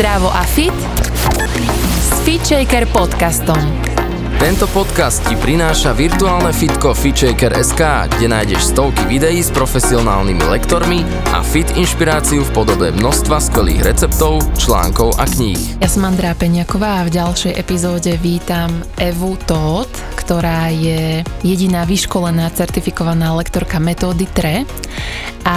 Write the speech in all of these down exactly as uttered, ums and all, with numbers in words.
Zdravo a fit s FitShaker podcastom. Tento podcast ti prináša virtuálne fitko FitShaker bodka es ká, kde nájdeš stovky videí s profesionálnymi lektormi a fit inšpiráciu v podobe množstva skvelých receptov, článkov a kníh. Ja som Sandra Peňaková a v ďalšej epizóde vítam Evu Tóth, ktorá je jediná vyškolená, certifikovaná lektorka metódy té er é. A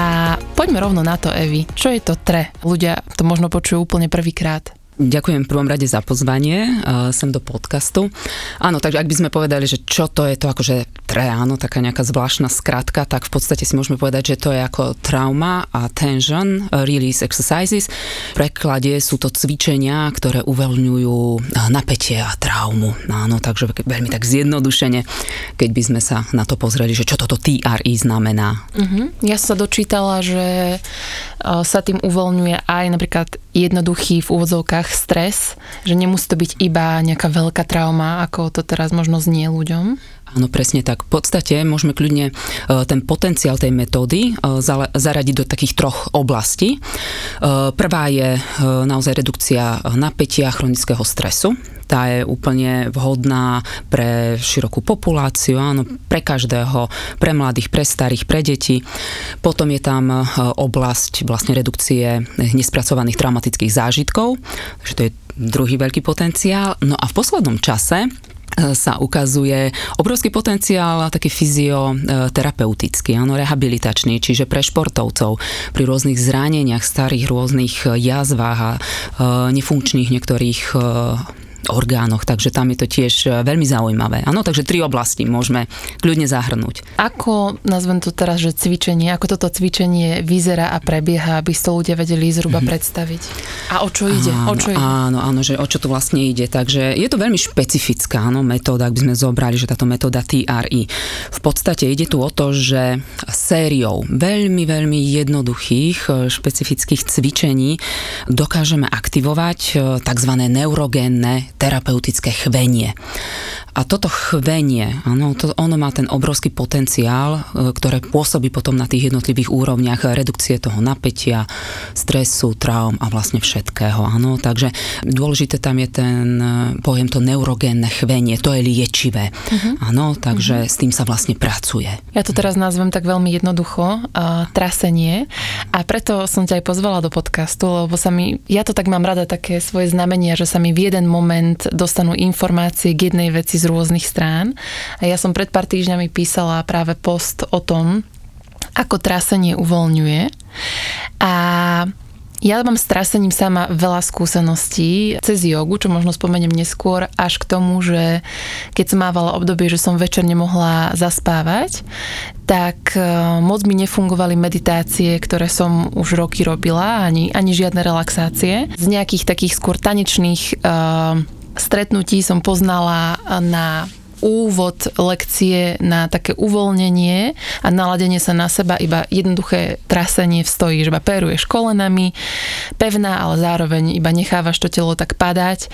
poďme rovno na to, Evi. Čo je to té er é? Ľudia to možno počujú úplne prvýkrát. Ďakujem v prvom rade za pozvanie uh, sem do podcastu. Áno, takže ak by sme povedali, že čo to je to akože té er é, áno, taká nejaká zvláštna skratka, tak v podstate si môžeme povedať, že to je ako trauma a tension release exercises. V preklade sú to cvičenia, ktoré uvoľňujú napätie a traumu. Áno, takže veľmi tak zjednodušene, keď by sme sa na to pozreli, že čo toto té er é znamená. Uh-huh. Ja som sa dočítala, že uh, sa tým uvoľňuje aj napríklad jednoduchý v úvodzovkách stres, že nemusí to byť iba nejaká veľká trauma, ako to teraz možno znie ľuďom. Áno, presne tak. V podstate môžeme kľudne ten potenciál tej metódy zaradiť do takých troch oblastí. Prvá je naozaj redukcia napätia chronického stresu. Tá je úplne vhodná pre širokú populáciu, áno, pre každého, pre mladých, pre starých, pre deti. Potom je tam oblasť vlastne redukcie nespracovaných traumatických zážitkov, takže to je druhý veľký potenciál. No a v poslednom čase sa ukazuje obrovský potenciál taký fyzioterapeutický, áno, rehabilitačný, čiže pre športovcov pri rôznych zraneniach, starých rôznych jazvách a nefunkčných niektorých orgánoch, takže tam je to tiež veľmi zaujímavé. Áno, takže tri oblasti môžeme kľudne zahrnúť. Ako, nazvem to teraz, že cvičenie, ako toto cvičenie vyzerá a prebieha, aby si to ľudia vedeli zhruba mm-hmm. predstaviť? A o čo ide? Áno, o čo ide? Áno, áno, že o čo tu vlastne ide. Takže je to veľmi špecifická, áno, metóda, ak by sme zobrali, že táto metóda té er é. V podstate ide tu o to, že sériou veľmi, veľmi jednoduchých špecifických cvičení dokážeme aktivovať tzv. neurogénne terapeutické chvenie. A toto chvenie, áno, to, ono má ten obrovský potenciál, ktoré pôsobí potom na tých jednotlivých úrovniach redukcie toho napätia, stresu, traum a vlastne všetkého. Áno. Takže dôležité tam je ten pojem to neurogénne chvenie, to je liečivé. Uh-huh. Áno, takže uh-huh. s tým sa vlastne pracuje. Ja to teraz nazvem tak veľmi jednoducho, uh, trasenie. A preto som ťa aj pozvala do podcastu, lebo sa mi, ja to tak mám rada, také svoje znamenia, že sa mi v jeden moment dostanú informácie k jednej veci z rôznych strán. A ja som pred pár týždňami písala práve post o tom, ako trasenie uvoľňuje. A ja mám s trasením sama veľa skúseností cez jogu, čo možno spomeniem neskôr, až k tomu, že keď som mávala obdobie, že som večer nemohla zaspávať, tak moc mi nefungovali meditácie, ktoré som už roky robila, ani, ani žiadne relaxácie. Z nejakých takých skôr tanečných uh, stretnutí som poznala na úvod lekcie, na také uvoľnenie a naladenie sa na seba iba jednoduché trasenie v stoji, že iba peruješ kolenami, pevná, ale zároveň iba nechávaš to telo tak padať.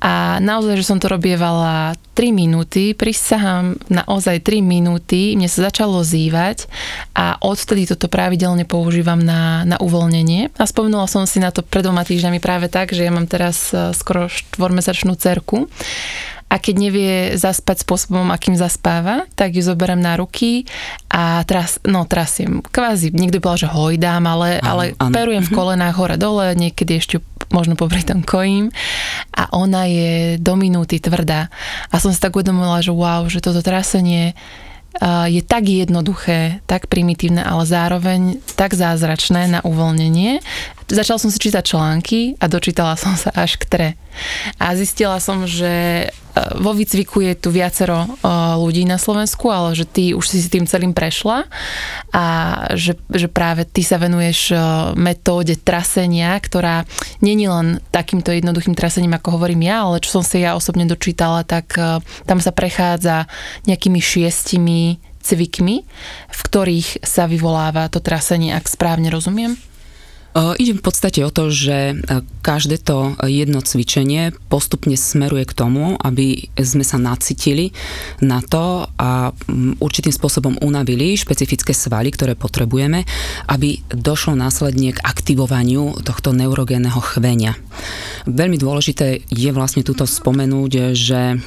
A naozaj, že som to robievala tri minúty, prisahám naozaj tri minúty, mne sa začalo zývať a odtedy toto pravidelne používam na, na uvoľnenie. A spomenula som si na to pred dvoma týždňami práve tak, že ja mám teraz skoro štvormesačnú dcerku. A keď nevie zaspať spôsobom, akým zaspáva, tak ju zoberiem na ruky a tras, no, trasiem. Kvázi, niekto by povedal, že hojdám, ale, áno, ale áno. Perujem v kolenách hore-dole, niekedy ešte možno popri tom kojím. A ona je do minúty tvrdá. A som si tak uvedomila, že wow, že toto trasenie je tak jednoduché, tak primitívne, ale zároveň tak zázračné na uvoľnenie. Začala som si čítať články a dočítala som sa až k té er é. A zistila som, že vo výcviku je tu viacero ľudí na Slovensku, ale že ty už si tým celým prešla a že, že práve ty sa venuješ metóde trasenia, ktorá nie je len takýmto jednoduchým trasením, ako hovorím ja, ale čo som si ja osobne dočítala, tak tam sa prechádza nejakými šiestimi cvikmi, v ktorých sa vyvoláva to trasenie, ak správne rozumiem. Ide v podstate o to, že každé to jedno cvičenie postupne smeruje k tomu, aby sme sa nacítili na to a určitým spôsobom unavili špecifické svaly, ktoré potrebujeme, aby došlo následne k aktivovaniu tohto neurogénneho chvenia. Veľmi dôležité je vlastne túto spomenúť, že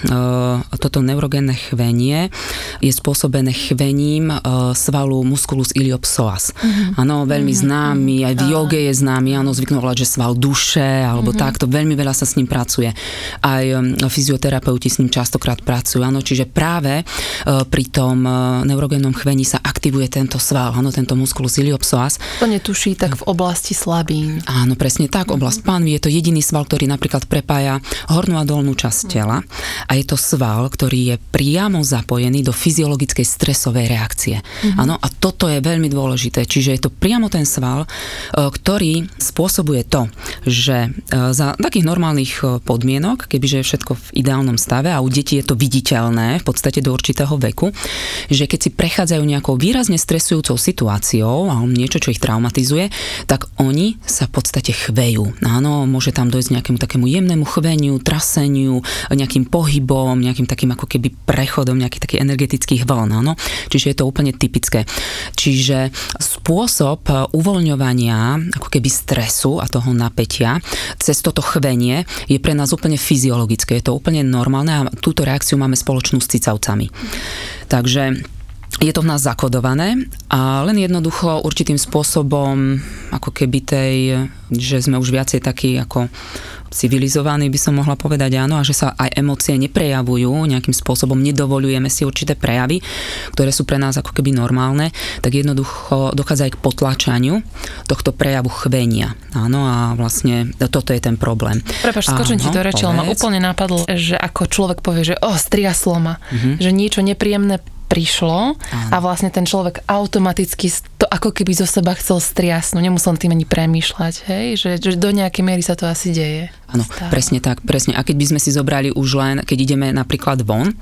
toto neurogénne chvenie je spôsobené chvením svalu musculus iliopsoas. Áno, mm-hmm. veľmi známy, aj v joge je známy, áno, zvyknú volať, že sval duše, alebo mm-hmm. takto, veľmi veľa sa s ním pracuje. Aj fyzioterapeuti s ním častokrát pracujú, áno, čiže práve pri tom neurogénnom chvení sa aktivuje tento sval, áno, tento musculus iliopsoas. To netuší tak v oblasti slabín. Áno, presne tak, oblasť pánvy, je to jediný sval, ktorý napríklad prepája hornú a dolnú časť tela a je to sval, ktorý je priamo zapojený do fyziologickej stresovej reakcie. Áno, mm-hmm. a toto je veľmi dôležité, čiže je to priamo ten sval, ktorý spôsobuje to, že za takých normálnych podmienok, kebyže je všetko v ideálnom stave a u detí je to viditeľné v podstate do určitého veku, že keď si prechádzajú nejakou výrazne stresujúcou situáciou alebo niečo, čo ich traumatizuje, tak oni sa v podstate chvejú. Áno, môže tam dojsť nejakému takému jemnému chveniu, traseniu, nejakým pohybom, nejakým takým ako keby prechodom nejakých takých energetických vln, áno. Čiže je to úplne typické. Čiže spôsob uvoľňovania ako keby stresu a toho napätia cez toto chvenie je pre nás úplne fyziologické. Je to úplne normálne a túto reakciu máme spoločnú s cicavcami. Takže je to v nás zakodované a len jednoducho určitým spôsobom ako keby tej, že sme už viacej takí ako civilizovaní, by som mohla povedať, áno, a že sa aj emócie neprejavujú nejakým spôsobom, nedovoľujeme si určité prejavy, ktoré sú pre nás ako keby normálne, tak jednoducho dochádza aj k potláčaniu tohto prejavu chvenia. Áno, a vlastne toto je ten problém. Prepáč, skočím ti to rečil, ma úplne napadlo, že ako človek povie, že oh, striaslo ma, mm-hmm. že niečo nepríjemné prišlo a vlastne ten človek automaticky to ako keby zo seba chcel striasnúť, nemusel tým ani premýšľať, hej, že, že do nejakej miery sa to asi deje. Áno, presne tak, presne. A keď by sme si zobrali už len, keď ideme napríklad von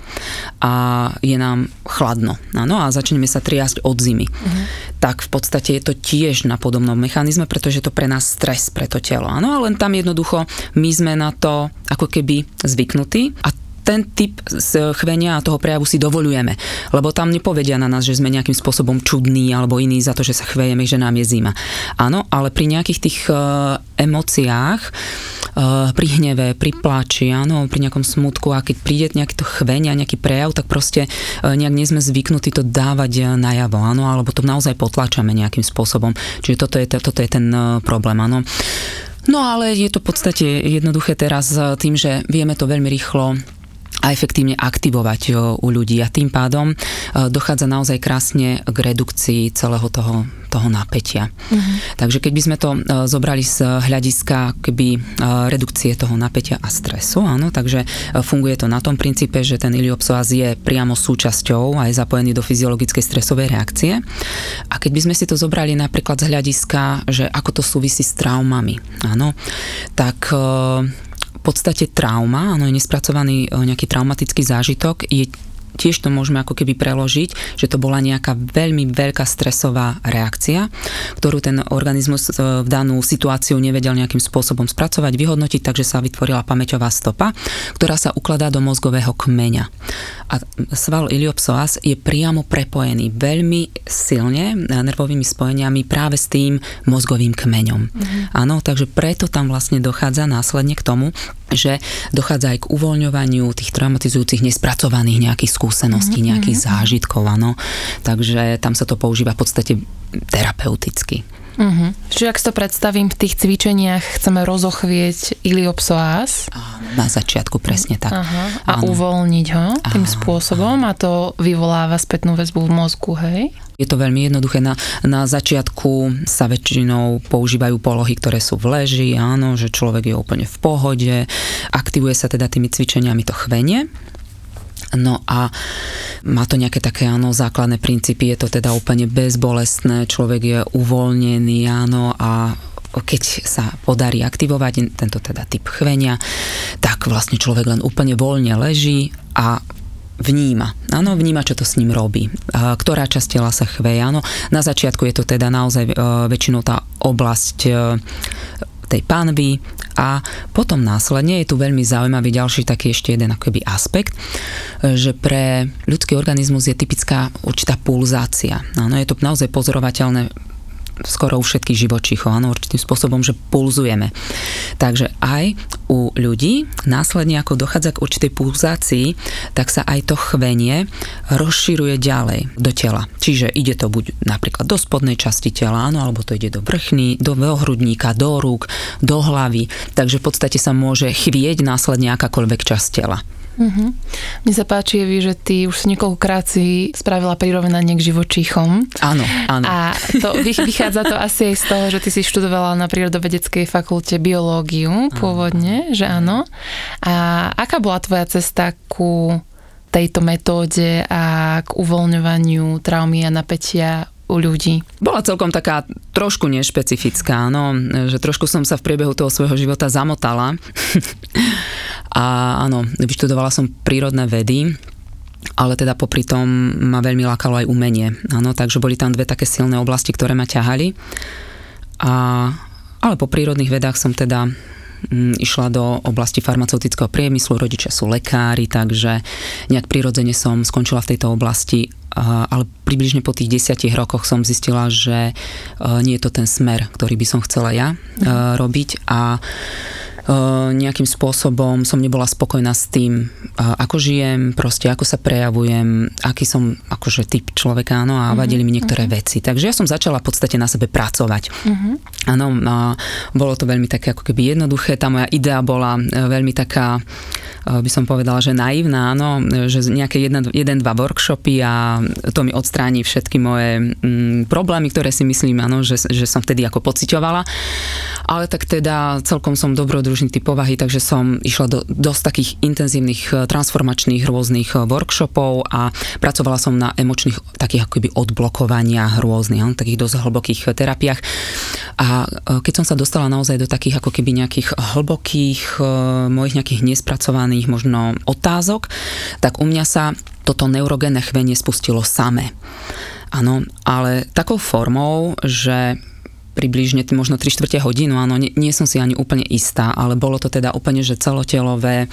a je nám chladno, áno, a začneme sa triasť od zimy, uh-huh. tak v podstate je to tiež na podobnom mechanizme, pretože to pre nás stres, pre to telo, áno, ale tam jednoducho my sme na to ako keby zvyknutí a ten typ chvenia a toho prejavu si dovoľujeme, lebo tam nepovedia na nás, že sme nejakým spôsobom čudní alebo iní za to, že sa chvejeme, že nám je zima. Áno, ale pri nejakých tých uh, emóciách, uh, pri hneve, pri pláči, áno, pri nejakom smutku a keď príde nejaké to chvenia, nejaký prejav, tak proste uh, nejak nie sme zvyknutí to dávať najavo, áno, alebo to naozaj potláčame nejakým spôsobom. Čiže toto je, toto je ten uh, problém, áno. No ale je to v podstate jednoduché teraz uh, tým, že vieme to veľmi rýchlo a efektívne aktivovať u ľudí a tým pádom dochádza naozaj krásne k redukcii celého toho, toho napätia. Mm-hmm. Takže keď by sme to zobrali z hľadiska keby redukcie toho napätia a stresu, áno, takže funguje to na tom princípe, že ten iliopsoas je priamo súčasťou a je zapojený do fyziologickej stresovej reakcie. A keď by sme si to zobrali napríklad z hľadiska, že ako to súvisí s traumami, áno, tak v podstate trauma, áno, je nespracovaný nejaký traumatický zážitok, je tiež to môžeme ako keby preložiť, že to bola nejaká veľmi veľká stresová reakcia, ktorú ten organizmus v danú situáciu nevedel nejakým spôsobom spracovať, vyhodnotiť, takže sa vytvorila pamäťová stopa, ktorá sa ukladá do mozgového kmeňa. A sval iliopsoas je priamo prepojený veľmi silne nervovými spojeniami práve s tým mozgovým kmeňom. Áno, mhm. takže preto tam vlastne dochádza následne k tomu, že dochádza aj k uvoľňovaniu tých traumatizujúcich nespracovaných nejakých skúseností, mm-hmm. nejakých zážitkov, áno. Takže tam sa to používa v podstate terapeuticky. Mm-hmm. Čiže ak si to predstavím, v tých cvičeniach chceme rozochvieť iliopsoas. Na začiatku, presne tak. Aha. A áno. uvoľniť ho tým áno, spôsobom áno. a to vyvoláva spätnú väzbu v mozgu, hej? Je to veľmi jednoduché. Na, na začiatku sa väčšinou používajú polohy, ktoré sú v leži, áno, že človek je úplne v pohode. Aktivuje sa teda tými cvičeniami to chvenie. No a má to nejaké také, áno, základné princípy. Je to teda úplne bezbolestné. Človek je uvoľnený, áno, a keď sa podarí aktivovať tento teda typ chvenia, tak vlastne človek len úplne voľne leží a vníma. Áno, vníma, čo to s ním robí. Ktorá časť tela sa chveje, áno. Na začiatku je to teda naozaj väčšinou tá oblasť tej pánvy a potom následne je tu veľmi zaujímavý ďalší taký ešte jeden akoby aspekt, že pre ľudský organizmus je typická určitá pulzácia. Áno, je to naozaj pozorovateľné skoro u všetkých živočíchov, áno, určitým spôsobom, že pulzujeme. Takže aj u ľudí. Následne, ako dochádza k určitej pulzácii, tak sa aj to chvenie rozširuje ďalej do tela. Čiže ide to buď napríklad do spodnej časti tela, áno, alebo to ide do vrchní, do hrudníka, do rúk, do hlavy. Takže v podstate sa môže chvieť následne akákoľvek časť tela. Uh-huh. Mne sa páči, Evi, že ty už niekoľkokrát si spravila prirovnanie k živočíchom. Áno, áno. A to vychádza to asi aj z toho, že ty si študovala na prírodovedeckej fakulte biológiu pôvodne, áno. Že áno. A aká bola tvoja cesta ku tejto metóde a k uvoľňovaniu traumy a napätia u ľudí? Bola celkom taká trošku nešpecifická, no, že trošku som sa v priebehu toho svojho života zamotala. A áno, vyštudovala som prírodné vedy, ale teda popri tom ma veľmi lákalo aj umenie. Áno, takže boli tam dve také silné oblasti, ktoré ma ťahali. A, ale po prírodných vedách som teda išla do oblasti farmaceutického priemyslu, rodičia sú lekári, takže nejak prirodzene som skončila v tejto oblasti, ale približne po tých desiatich rokoch som zistila, že nie je to ten smer, ktorý by som chcela ja mhm. robiť a nejakým spôsobom som nebola spokojná s tým, ako žijem, proste ako sa prejavujem, aký som akože typ človeka, áno, a vadili mi niektoré uh-huh. veci. Takže ja som začala v podstate na sebe pracovať. Áno, uh-huh. bolo to veľmi také ako keby jednoduché, tá moja idea bola veľmi taká, by som povedala, že naivná, áno, že nejaké jedna, jeden, dva workshopy a to mi odstráni všetky moje mm, problémy, ktoré si myslím, áno, že, že som vtedy ako pociťovala. Ale tak teda celkom som dobrodružná typ povahy, takže som išla do dosť takých intenzívnych transformačných rôznych workshopov a pracovala som na emočných takých akoby odblokovaniach rôznych, no, takých dosť hlbokých terapiách. A keď som sa dostala naozaj do takých ako keby nejakých hlbokých mojich nejakých nespracovaných možno otázok, tak u mňa sa toto neurogénne chvenie spustilo samé. Áno, ale takou formou, že približne možno tri štvrte hodinu, áno, nie, nie som si ani úplne istá, ale bolo to teda úplne, že celotelové,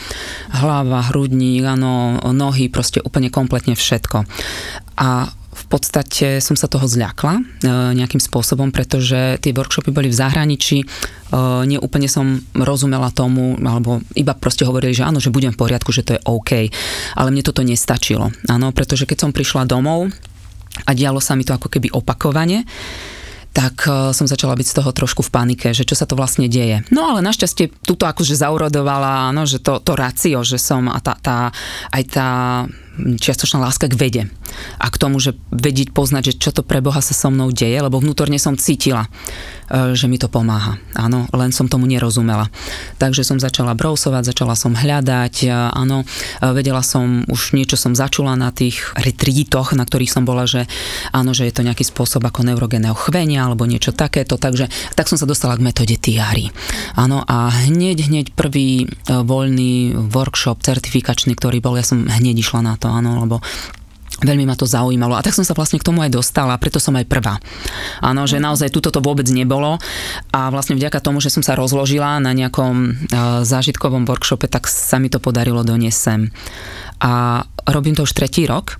hlava, hrudník, áno, nohy, proste úplne kompletne všetko. A v podstate som sa toho zľakla e, nejakým spôsobom, pretože tie workshopy boli v zahraničí, e, neúplne som rozumela tomu, alebo iba proste hovorili, že áno, že budem v poriadku, že to je OK. Ale mne toto nestačilo, áno, pretože keď som prišla domov a dialo sa mi to ako keby opakovane, tak som začala byť z toho trošku v panike, že čo sa to vlastne deje. No ale našťastie túto akože zaurodovala, áno, že to, to racio, že som a tá, tá, aj tá čiastočná láska k vede a k tomu, že vedieť, poznať, že čo to pre Boha sa so mnou deje, lebo vnútorne som cítila, že mi to pomáha. Áno, len som tomu nerozumela. Takže som začala brousovať, začala som hľadať, áno, vedela som, už niečo som začula na tých retreatoch, na ktorých som bola, že áno, že je to nejaký spôsob ako neurogénneho chvenia, alebo niečo takéto, takže tak som sa dostala k metóde té er é. Áno, a hneď, hneď prvý voľný workshop certifikačný, ktorý bol, ja som hneď išla na to, áno, lebo veľmi ma to zaujímalo. A tak som sa vlastne k tomu aj dostala, preto som aj prvá. Áno, že naozaj túto to vôbec nebolo. A vlastne vďaka tomu, že som sa rozložila na nejakom e, zážitkovom workshope, tak sa mi to podarilo doniesť sem. A robím to už tretí rok e,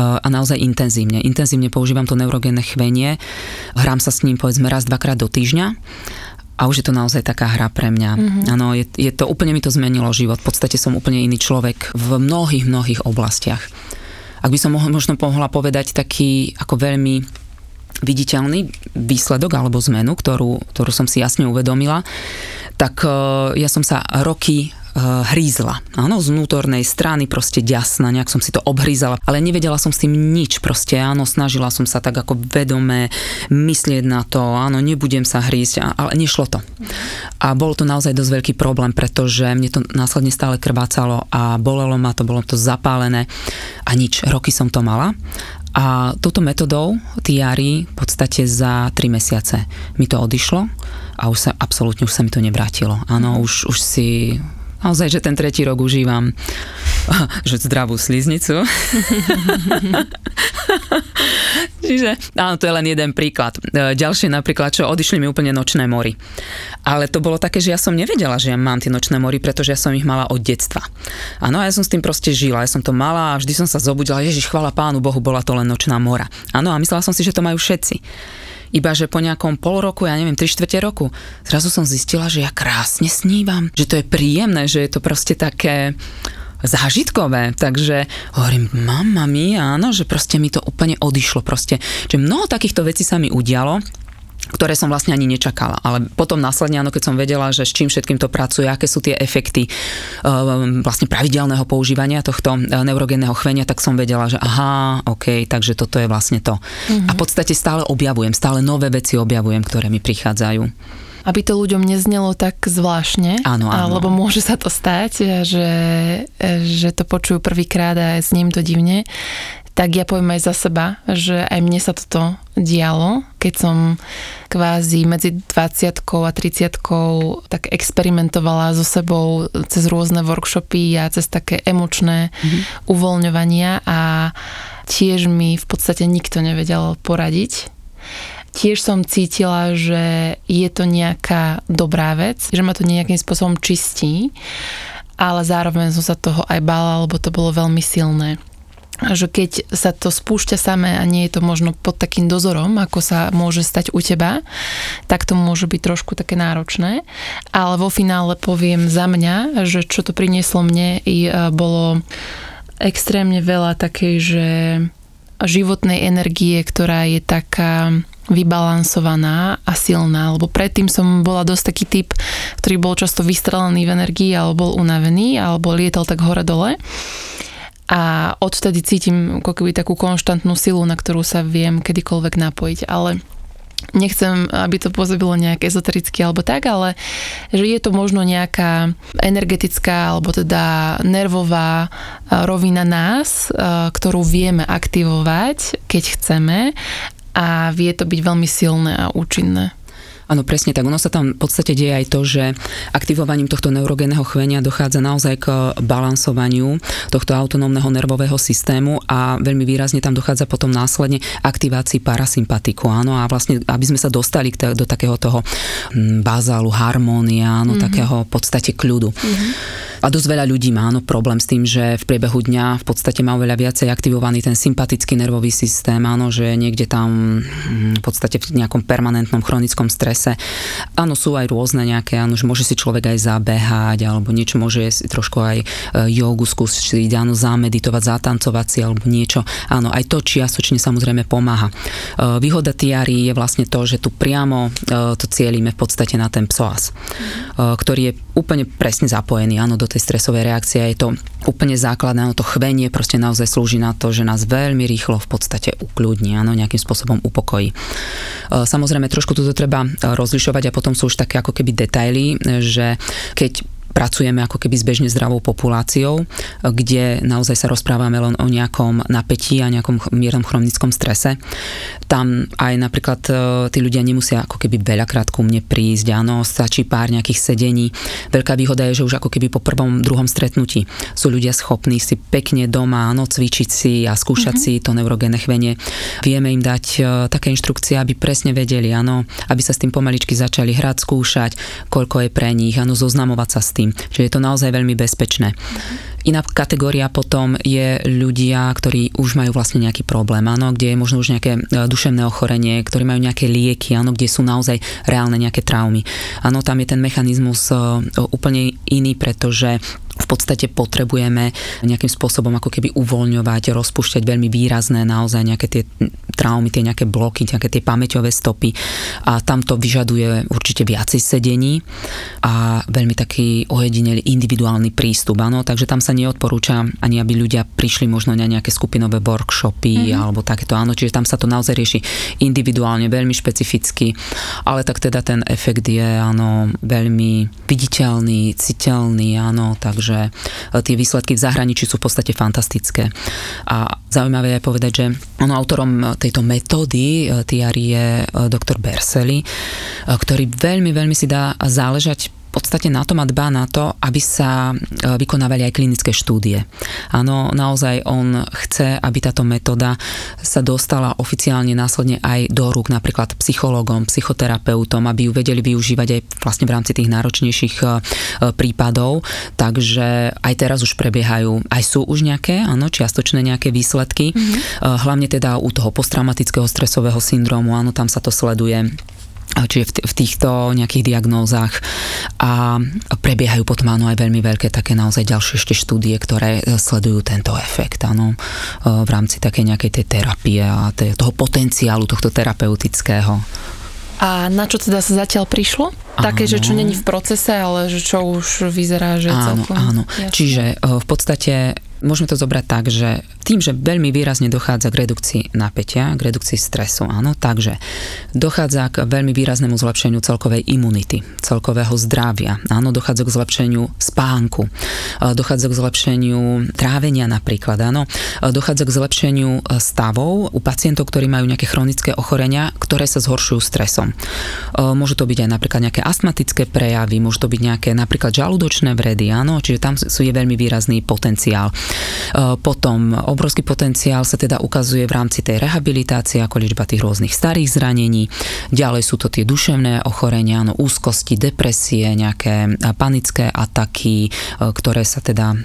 a naozaj intenzívne. Intenzívne používam to neurogénne chvenie. Hrám sa s ním povedzme raz, dvakrát do týždňa. A už je to naozaj taká hra pre mňa. Mm-hmm. Ano, je, je to, úplne mi to zmenilo život. V podstate som úplne iný človek v mnohých, mnohých oblastiach. Ak by som mohla, možno mohla povedať taký ako veľmi viditeľný výsledok alebo zmenu, ktorú, ktorú som si jasne uvedomila, tak uh, ja som sa roky uh, hrízla. Áno, z vnútornej strany proste ďasna, nejak som si to obhrízala, ale nevedela som s tým nič proste, áno, snažila som sa tak ako vedomé myslieť na to, áno, nebudem sa hrízť, ale nešlo to. A bol to naozaj dosť veľký problém, pretože mne to následne stále krvácalo a bolelo ma to, bolo to zapálené a nič, roky som to mala. A touto metodou té er é v podstate za tri mesiace mi to odišlo a už sa absolútne už sa mi to nevrátilo. Áno, už, už si naozaj, že ten tretí rok užívam že zdravú sliznicu. Čiže, áno, to je len jeden príklad. Ďalšie napríklad, čo odišli mi úplne nočné mori. Ale to bolo také, že ja som nevedela, že ja mám tie nočné mori, pretože ja som ich mala od detstva. Áno, ja som s tým proste žila, ja som to mala a vždy som sa zobudila, Ježiš, chvála Pánu Bohu, bola to len nočná mora. Áno, a myslela som si, že to majú všetci. iba že po nejakom pol roku, ja neviem, tri štvrte roku, zrazu som zistila, že ja krásne snívam, že to je príjemné, že je to proste také zážitkové, takže hovorím, mama mi, áno, že proste mi to úplne odišlo, proste, že mnoho takýchto vecí sa mi udialo, ktoré som vlastne ani nečakala, ale potom následne, áno, keď som vedela, že s čím všetkým to pracuje, aké sú tie efekty um, vlastne pravidelného používania tohto neurogénneho chvenia, tak som vedela, že aha, ok, takže toto je vlastne to. Mm-hmm. A v podstate stále objavujem, stále nové veci objavujem, ktoré mi prichádzajú. Aby to ľuďom neznelo tak zvláštne, áno, áno. Lebo môže sa to stať, že, že to počujú prvýkrát a s ním to divne, tak ja poviem aj za seba, že aj mne sa toto dialo, keď som kvázi medzi dvadsiatkou a tridsiatkou tak experimentovala so sebou cez rôzne workshopy a cez také emočné mm-hmm. uvoľňovania a tiež mi v podstate nikto nevedel poradiť. Tiež som cítila, že je to nejaká dobrá vec, že ma to nejakým spôsobom čistí, ale zároveň som sa toho aj bála, lebo to bolo veľmi silné. Že keď sa to spúšťa samé a nie je to možno pod takým dozorom, ako sa môže stať u teba, tak to môže byť trošku také náročné. Ale vo finále poviem za mňa, že čo to prinieslo mne, bolo extrémne veľa takej, že životnej energie, ktorá je taká vybalansovaná a silná, lebo predtým som bola dosť taký typ, ktorý bol často vystrelený v energii, alebo bol unavený, alebo lietal tak hore-dole. A odtedy cítim ako keby takú konštantnú silu, na ktorú sa viem kedykoľvek napojiť, ale nechcem, aby to pôsobilo nejak ezotericky alebo tak, ale že je to možno nejaká energetická alebo teda nervová rovina nás, ktorú vieme aktivovať, keď chceme, a vie to byť veľmi silné a účinné. Áno, presne tak. Ono sa tam v podstate deje aj to, že aktivovaním tohto neurogénneho chvenia dochádza naozaj k balansovaniu tohto autonómneho nervového systému a veľmi výrazne tam dochádza potom následne aktivácii parasympatiku. Áno, a vlastne, aby sme sa dostali k t- do takého toho bazálu, harmónia, áno, mm-hmm. takého v podstate kľudu. Mm-hmm. A dosť veľa ľudí má áno, problém s tým, že v priebehu dňa v podstate má oveľa viacej aktivovaný ten sympatický nervový systém, áno, že niekde tam v podstate v nejakom permanentnom chronickom strese. Áno, sú aj rôzne nejaké, áno, že môže si človek aj zabehať, alebo niečo, môže trošku aj jogu skúsiť, áno, zameditovať, zatancovať si, alebo niečo. Áno, aj to čiastočne samozrejme pomáha. Výhoda té er é je vlastne to, že tu priamo to cielíme v podstate na ten psoas, ktorý je úplne presne zapojený, áno, do tej stresovej reakcie, je to úplne základné, áno, to chvenie proste naozaj slúži na to, že nás veľmi rýchlo v podstate ukľudní, áno, nejakým spôsobom upokojí. Samozrejme, trošku toto treba rozlišovať a potom sú už také ako keby detaily, že keď pracujeme ako keby s bežne zdravou populáciou, kde naozaj sa rozprávame len o nejakom napätí a nejakom miernom chronickom strese. Tam aj napríklad tí ľudia nemusia ako keby veľakrát ku mne prísť, áno, stačí pár nejakých sedení. Veľká výhoda je, že už ako keby po prvom, druhom stretnutí sú ľudia schopní si pekne doma, áno, cvičiť si a skúšať mm-hmm. si to neurogénne chvenie. Vieme im dať také inštrukcie, aby presne vedeli, áno, aby sa s tým pomaličky začali hrať, skúšať, koľko je pre nich, áno, zoznamovať sa s tým. Čiže je to naozaj veľmi bezpečné. Iná kategória potom je ľudia, ktorí už majú vlastne nejaký problém, áno, kde je možno už nejaké duševné ochorenie, ktorí majú nejaké lieky, áno, kde sú naozaj reálne nejaké traumy. Áno, tam je ten mechanizmus úplne iný, pretože v podstate potrebujeme nejakým spôsobom ako keby uvoľňovať, rozpúšťať veľmi výrazné naozaj nejaké tie traumy, tie nejaké bloky, nejaké tie pamäťové stopy a tam to vyžaduje určite viacej sedení a veľmi taký ojedinelý individuálny prístup, áno, takže tam sa neodporúča ani aby ľudia prišli možno na nejaké skupinové workshopy mm-hmm. alebo takéto, áno, čiže tam sa to naozaj rieši individuálne, veľmi špecificky, ale tak teda ten efekt je, áno, veľmi viditeľný, citeľný, áno, takže že tie výsledky v zahraničí sú v podstate fantastické. A zaujímavé je povedať, že ono autorom tejto metódy té er é je doktor Gersely, ktorý veľmi, veľmi si dá záležať v podstate na to ma dbá na to, aby sa vykonávali aj klinické štúdie. Áno, naozaj on chce, aby táto metóda sa dostala oficiálne následne aj do rúk napríklad psychológom, psychoterapeutom, aby ju vedeli využívať aj vlastne v rámci tých náročnejších prípadov. Takže aj teraz už prebiehajú, aj sú už nejaké, áno, čiastočné nejaké výsledky. Mm-hmm. Hlavne teda u toho posttraumatického stresového syndrómu, áno, tam sa to sleduje. Čiže v týchto nejakých diagnózach a prebiehajú potom áno, aj veľmi veľké také naozaj ďalšie ešte štúdie, ktoré sledujú tento efekt áno, v rámci také nejakej tej terapie a toho potenciálu tohto terapeutického. A na čo teda sa zatiaľ prišlo? Také, áno. Že čo není v procese, ale že čo už vyzerá, že áno, celkom... Áno, áno. Čiže v podstate môžeme to zobrať tak, že tým, že veľmi výrazne dochádza k redukcii napätia, k redukcii stresu, áno, takže dochádza k veľmi výraznému zlepšeniu celkovej imunity, celkového zdravia, áno, dochádza k zlepšeniu spánku, dochádza k zlepšeniu trávenia napríklad, áno, dochádza k zlepšeniu stavov u pacientov, ktorí majú nejaké chronické ochorenia, ktoré sa zhoršujú stresom. Môžu to byť aj napríklad nejaké astmatické prejavy, môžu to byť nejaké napríklad žalúdočné vredy, áno, čiže tam sú je veľmi výrazný potenciál. Potom obrovský potenciál sa teda ukazuje v rámci tej rehabilitácie ako liečba tých rôznych starých zranení. Ďalej sú to tie duševné ochorenia, áno, úzkosti, depresie, nejaké panické ataky, ktoré sa teda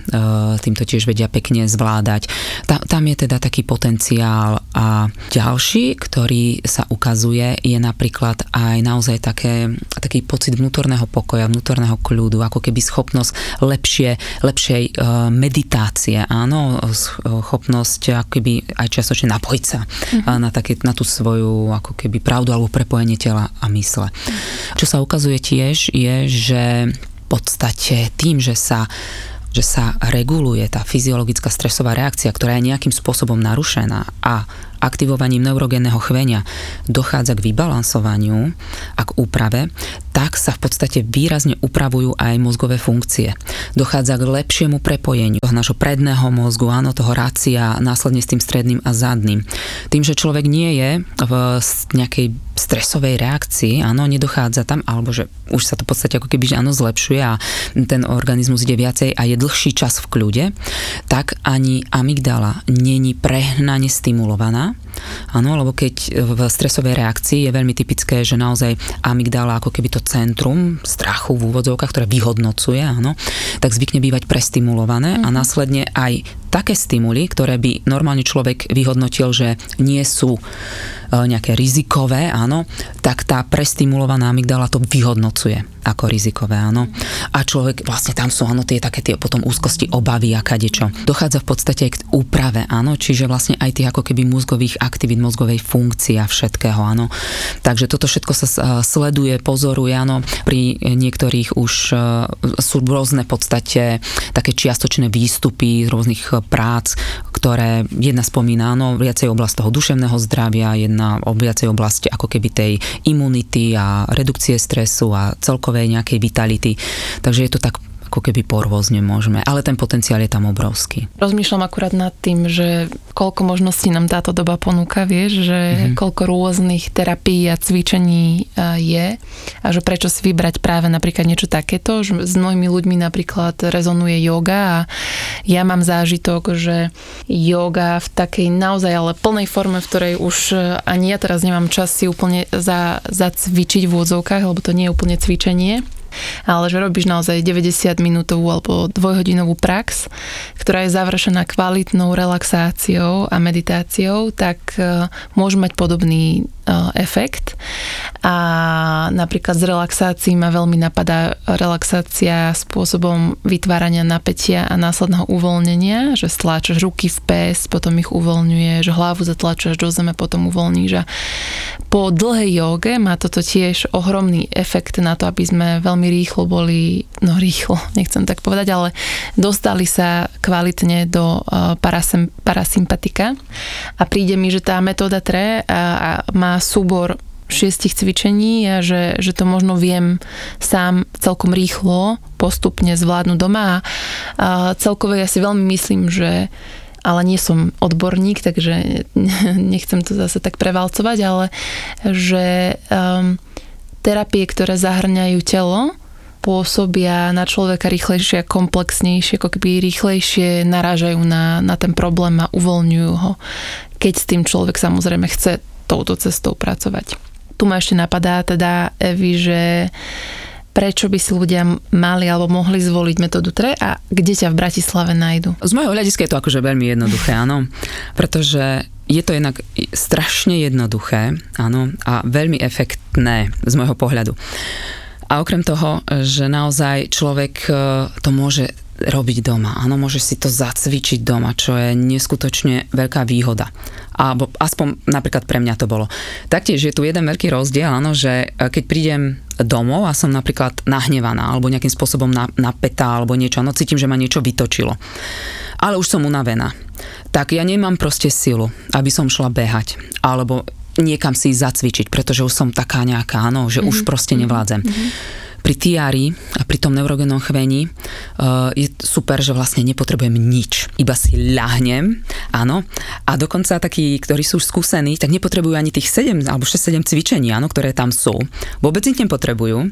týmto tiež vedia pekne zvládať. Tam je teda taký potenciál a ďalší, ktorý sa ukazuje, je napríklad aj naozaj také, taký pocit vnútorného pokoja, vnútorného kľudu, ako keby schopnosť lepšie, lepšej meditácie, áno, schopnosť ako keby aj častočne napojiť sa mm-hmm. na, také, na tú svoju ako keby pravdu alebo prepojenie tela a mysle. Mm-hmm. Čo sa ukazuje tiež je, že v podstate tým, že sa že sa reguluje tá fyziologická stresová reakcia, ktorá je nejakým spôsobom narušená a aktivovaním neurogénneho chvenia dochádza k vybalansovaniu a k úprave, tak sa v podstate výrazne upravujú aj mozgové funkcie. Dochádza k lepšiemu prepojeniu toho nášho predného mozgu, áno, toho racia, následne s tým stredným a zadným. Tým, že človek nie je v nejakej stresovej reakcii, áno, nedochádza tam, alebo že už sa to v podstate ako keby áno, zlepšuje a ten organizmus ide viacej a je dlhší čas v kľude, tak ani amygdala není prehnane stimulovaná. Áno, lebo keď v stresovej reakcii je veľmi typické, že naozaj amygdala ako keby to centrum strachu v úvodzovkách, ktoré vyhodnocuje, áno, tak zvykne bývať prestimulované mm. a následne aj také stimuly, ktoré by normálne človek vyhodnotil, že nie sú nejaké rizikové, áno, tak tá prestimulovaná amygdala to vyhodnocuje ako rizikové, áno. A človek, vlastne tam sú, áno, tie také tie potom úzkosti, obavy a kadečo. Dochádza v podstate aj k úprave, áno, čiže vlastne aj tých ako keby mozgových aktivít, mozgovej funkcie a všetkého, áno. Takže toto všetko sa sleduje, pozoruje, áno. Pri niektorých už sú rôzne v podstate také čiastočné výstupy z rôznych prác, ktoré jedna spomína, áno, viacej oblasť toho duševného zdravia, jedna viacej oblasť ako keby tej imunity a redukcie stresu a celkové nejakej vitality. Takže je to tak ako keby porôzne môžeme. Ale ten potenciál je tam obrovský. Rozmýšľam akurát nad tým, že koľko možností nám táto doba ponúka, vieš, že mm-hmm. koľko rôznych terapií a cvičení je a že prečo si vybrať práve napríklad niečo takéto. Že s mnohými ľuďmi napríklad rezonuje yoga a ja mám zážitok, že yoga v takej naozaj ale plnej forme, v ktorej už ani ja teraz nemám čas si úplne za, zacvičiť v úvodzovkách, lebo to nie je úplne cvičenie. Ale že robíš naozaj deväťdesiat minútovú alebo dvojhodinovú prax, ktorá je završená kvalitnou relaxáciou a meditáciou, tak môže mať podobný efekt. A napríklad z relaxácií ma veľmi napadá relaxácia spôsobom vytvárania napätia a následného uvoľnenia, že stláčaš ruky v pés, potom ich uvoľňuješ, hlavu zatlačaš do zeme, potom uvoľníš. A po dlhej jóge má toto tiež ohromný efekt na to, aby sme veľmi rýchlo boli, no rýchlo, nechcem tak povedať, ale dostali sa kvalitne do parasem, parasympatika. A príde mi, že tá metóda té er é má súbor šiestich cvičení a že, že to možno viem sám celkom rýchlo postupne zvládnu doma a celkové ja si veľmi myslím, že ale nie som odborník, takže nechcem to zase tak prevalcovať, ale že um, terapie, ktoré zahrňajú telo pôsobia na človeka rýchlejšie a komplexnejšie, ako keby rýchlejšie narážajú na, na ten problém a uvoľňujú ho, keď s tým človek samozrejme chce touto cestou pracovať. Tu ma ešte napadá teda Evi, že prečo by si ľudia mali alebo mohli zvoliť metódu té er é a kde ťa v Bratislave nájdu? Z môjho hľadiska je to akože veľmi jednoduché, áno. Pretože je to jednak strašne jednoduché, áno, a veľmi efektné z môjho pohľadu. A okrem toho, že naozaj človek to môže robiť doma, áno, môže si to zacvičiť doma, čo je neskutočne veľká výhoda. Alebo aspoň napríklad pre mňa to bolo. Taktiež je tu jeden veľký rozdiel, áno, že keď prídem domov a som napríklad nahnevaná alebo nejakým spôsobom napätá alebo niečo, no cítim, že ma niečo vytočilo. Ale už som unavená. Tak ja nemám proste silu, aby som šla behať alebo niekam si zacvičiť, pretože už som taká nejaká, áno, že mm-hmm. už proste nevládzem. Mm-hmm. Pri té er é a pri tom neurogénnom chvení uh, je super, že vlastne nepotrebujem nič. Iba si ľahnem, áno. A dokonca takí, ktorí sú skúsení, tak nepotrebujú ani tých sedem alebo šesť sedem cvičení, áno, ktoré tam sú. Vôbec ich nepotrebujú,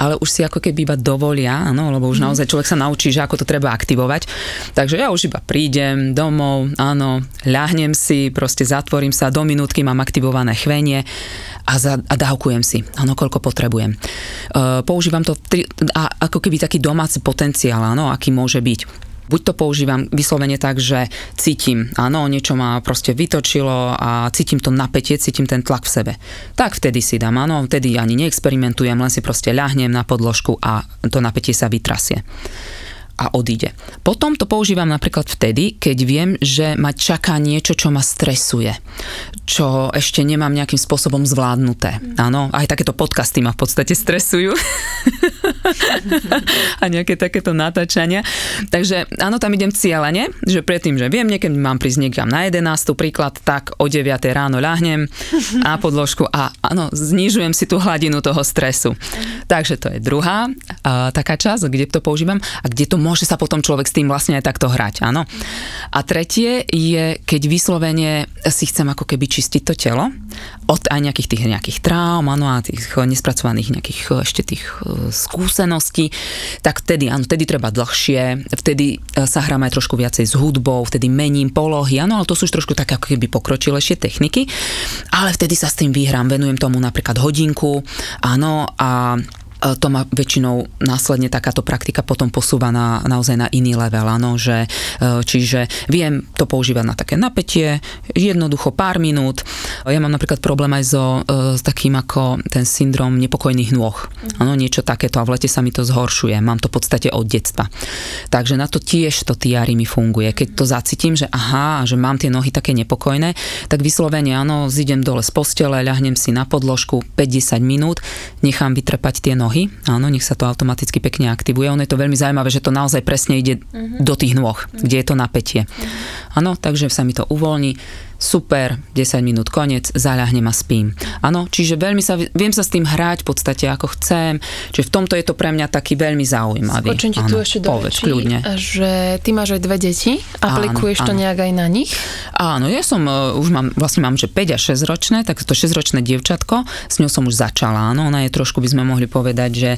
ale už si ako keby iba dovolia, áno, lebo už mm. naozaj človek sa naučí, že ako to treba aktivovať. Takže ja už iba prídem domov, áno, ľahnem si, proste zatvorím sa, do minútky mám aktivované chvenie a, za, a dávkujem si, áno, koľko potrebujem. Uh, používam Používam to tri, a ako keby taký domáci potenciál, áno, aký môže byť. Buď to používam vyslovene tak, že cítim, áno, niečo ma proste vytočilo a cítim to napätie, cítim ten tlak v sebe. Tak vtedy si dám, áno, vtedy ani neexperimentujem, len si proste ľahnem na podložku a to napätie sa vytrasie a odíde. Potom to používam napríklad vtedy, keď viem, že ma čaká niečo, čo ma stresuje, čo ešte nemám nejakým spôsobom zvládnuté. Áno, aj takéto podcasty ma v podstate stresujú. A nejaké takéto natáčania. Takže áno, tam idem cieľene, že predtým, že viem, niekedy mám prísť niekam na jedenástu príklad, tak o deviatej ráno ľahnem na podložku a áno, znižujem si tú hladinu toho stresu. Takže to je druhá a, taká časť, kde to používam a kde to môže sa potom človek s tým vlastne aj takto hrať, áno. A tretie je, keď vyslovene si chcem ako keby čistiť to telo od aj nejakých tých nejakých traum, áno, a tých nespracovaných nejakých ešte tých uh, skúseností, tak vtedy, áno, vtedy treba dlhšie, vtedy sa hrám aj trošku viacej s hudbou, vtedy mením polohy, áno, ale to sú už trošku také ako keby pokročilejšie techniky, ale vtedy sa s tým vyhrám, venujem tomu napríklad hodinku, áno, a to ma väčšinou následne takáto praktika potom posúva na, naozaj na iný level, áno, že čiže viem to používať na také napätie, jednoducho pár minút. Ja mám napríklad problém aj so, s takým ako ten syndrom nepokojných nôh. Áno, niečo takéto a v lete sa mi to zhoršuje, mám to v podstate od detstva. Takže na to tiež to té er é mi funguje. Keď to zacítim, že aha, že mám tie nohy také nepokojné, tak vyslovene áno, zídem dole z postele, ľahnem si na podložku päť desať minút, nechám vytrepať tie nohy. Áno, nech sa to automaticky pekne aktivuje. Ono je to veľmi zaujímavé, že to naozaj presne ide uh-huh. do tých nôh, uh-huh. kde je to napätie. Uh-huh. Áno, takže sa mi to uvoľní. Super, desať minút, koniec, zaľahnem a spím. Áno, čiže veľmi sa, viem sa s tým hrať v podstate ako chcem, čiže v tomto je to pre mňa taký veľmi zaujímavý. Skočím ti tu ešte do rečí, že ty máš aj dve deti, aplikuješ áno, to áno. nejak aj na nich? Áno, ja som, už mám, vlastne mám, že päť a šesť ročné, tak to šesťročné dievčatko, s ňou som už začala, áno, ona je trošku, by sme mohli povedať, že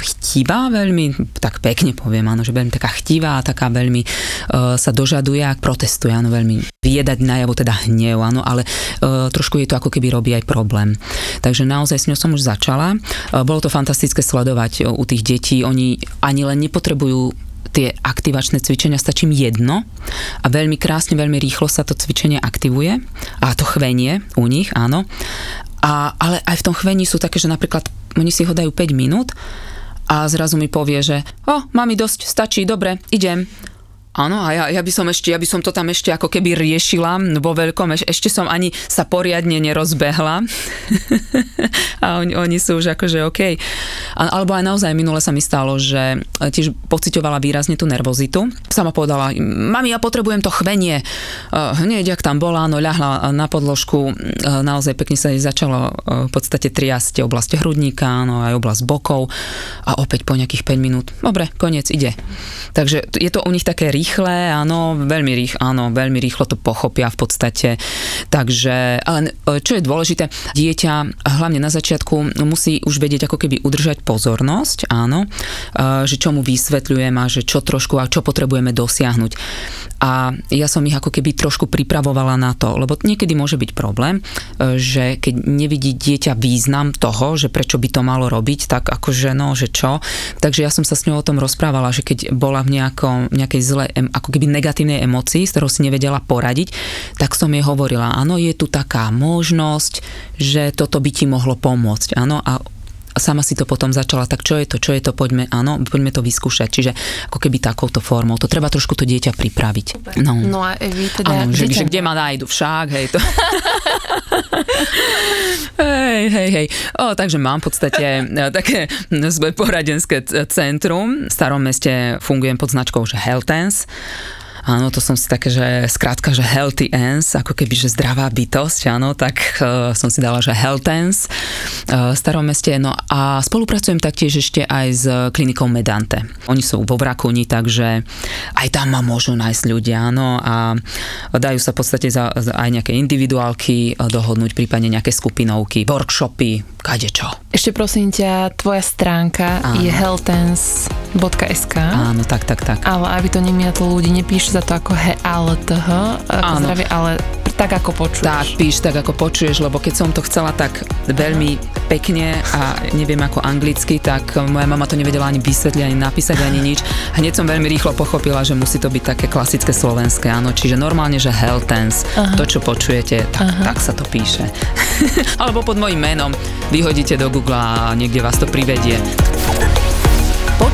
chtivá veľmi, tak pekne poviem, áno, že veľmi taká chtivá, taká veľmi uh, sa dožaduje, ak protestuje, áno, veľmi viedať najavo, teda nie, áno, ale uh, trošku je to ako keby robí aj problém. Takže naozaj s ňou som už začala. Uh, bolo to fantastické sledovať uh, u tých detí. Oni ani len nepotrebujú tie aktivačné cvičenia, stačím jedno a veľmi krásne, veľmi rýchlo sa to cvičenie aktivuje a to chvenie u nich, áno. A, ale aj v tom chvení sú také, že napríklad oni si ho dajú päť minút a zrazu mi povie, že o, oh, mami, dosť, stačí, dobre, idem. Áno, a ja, ja by som ešte, ja by som to tam ešte ako keby riešila vo veľkom, ešte som ani sa poriadne nerozbehla. A on, oni sú už akože okej. Okay. Alebo aj naozaj minule sa mi stalo, že tiež pociťovala výrazne tú nervozitu. Sama povedala, mami, ja potrebujem to chvenie. Hneď, ak tam bola, no ľahla na podložku, naozaj pekne sa jej začalo v podstate triasť oblasť hrudníka, no aj oblasť bokov. A opäť po nejakých päť minút, dobre, koniec, ide. Takže je to u nich také rýchle, áno, veľmi rýchlo, áno, veľmi rýchlo to pochopia v podstate. Takže, ale čo je dôležité, dieťa hlavne na začiatku musí už vedieť ako keby udržať pozornosť, áno, že čo mu vysvetľujem a že čo trošku a čo potrebujeme dosiahnuť. A ja som ich ako keby trošku pripravovala na to, lebo niekedy môže byť problém, že keď nevidí dieťa význam toho, že prečo by to malo robiť, tak akože no, že čo. Takže ja som sa s ňou o tom rozprávala, že keď bola v nejakom, nejakej zlej, ako keby negatívnej emócii, s ktorou si nevedela poradiť, tak som jej hovorila, áno, je tu taká možnosť, že toto by ti mohlo pomôcť, áno, a sama si to potom začala, tak čo je to, čo je to, poďme, áno, poďme to vyskúšať. Čiže ako keby takouto formou. To treba trošku to dieťa pripraviť. No, no a vy teda... Áno, že, že kde ma nájdu však, hej, to... hej, hej, hej. O, takže mám v podstate také poradenské centrum. V Starom Meste fungujem pod značkou že Heltens. Áno, to som si také, že skrátka, že healthy ends, ako keby, že zdravá bytosť, áno, tak e, som si dala, že Heltens v e, Starom Meste, no a spolupracujem taktiež ešte aj s klinikou Medante. Oni sú vo Vrakuni, takže aj tam ma môžu nájsť ľudia, áno, a dajú sa v podstate za, za aj nejaké individuálky dohodnúť, prípadne nejaké skupinovky, workshopy, kadečo. Ešte prosím ťa, tvoja stránka áno. je healthends bodka es ká. Áno, tak, tak, tak. Ale aby to nemiatlo ľudí, nepíš za to ako he, ale toho, ako zdravie, ale tak ako počuješ. Tak, píš tak ako počuješ, lebo keď som to chcela tak veľmi pekne a neviem ako anglicky, tak moja mama to nevedela ani vysvetliť, ani napísať, ani nič. Hneď som veľmi rýchlo pochopila, že musí to byť také klasické slovenské, áno, čiže normálne, že Heltens, to čo počujete, tak, tak sa to píše. Alebo pod mojím menom vyhodíte do Google a niekde vás to privedie.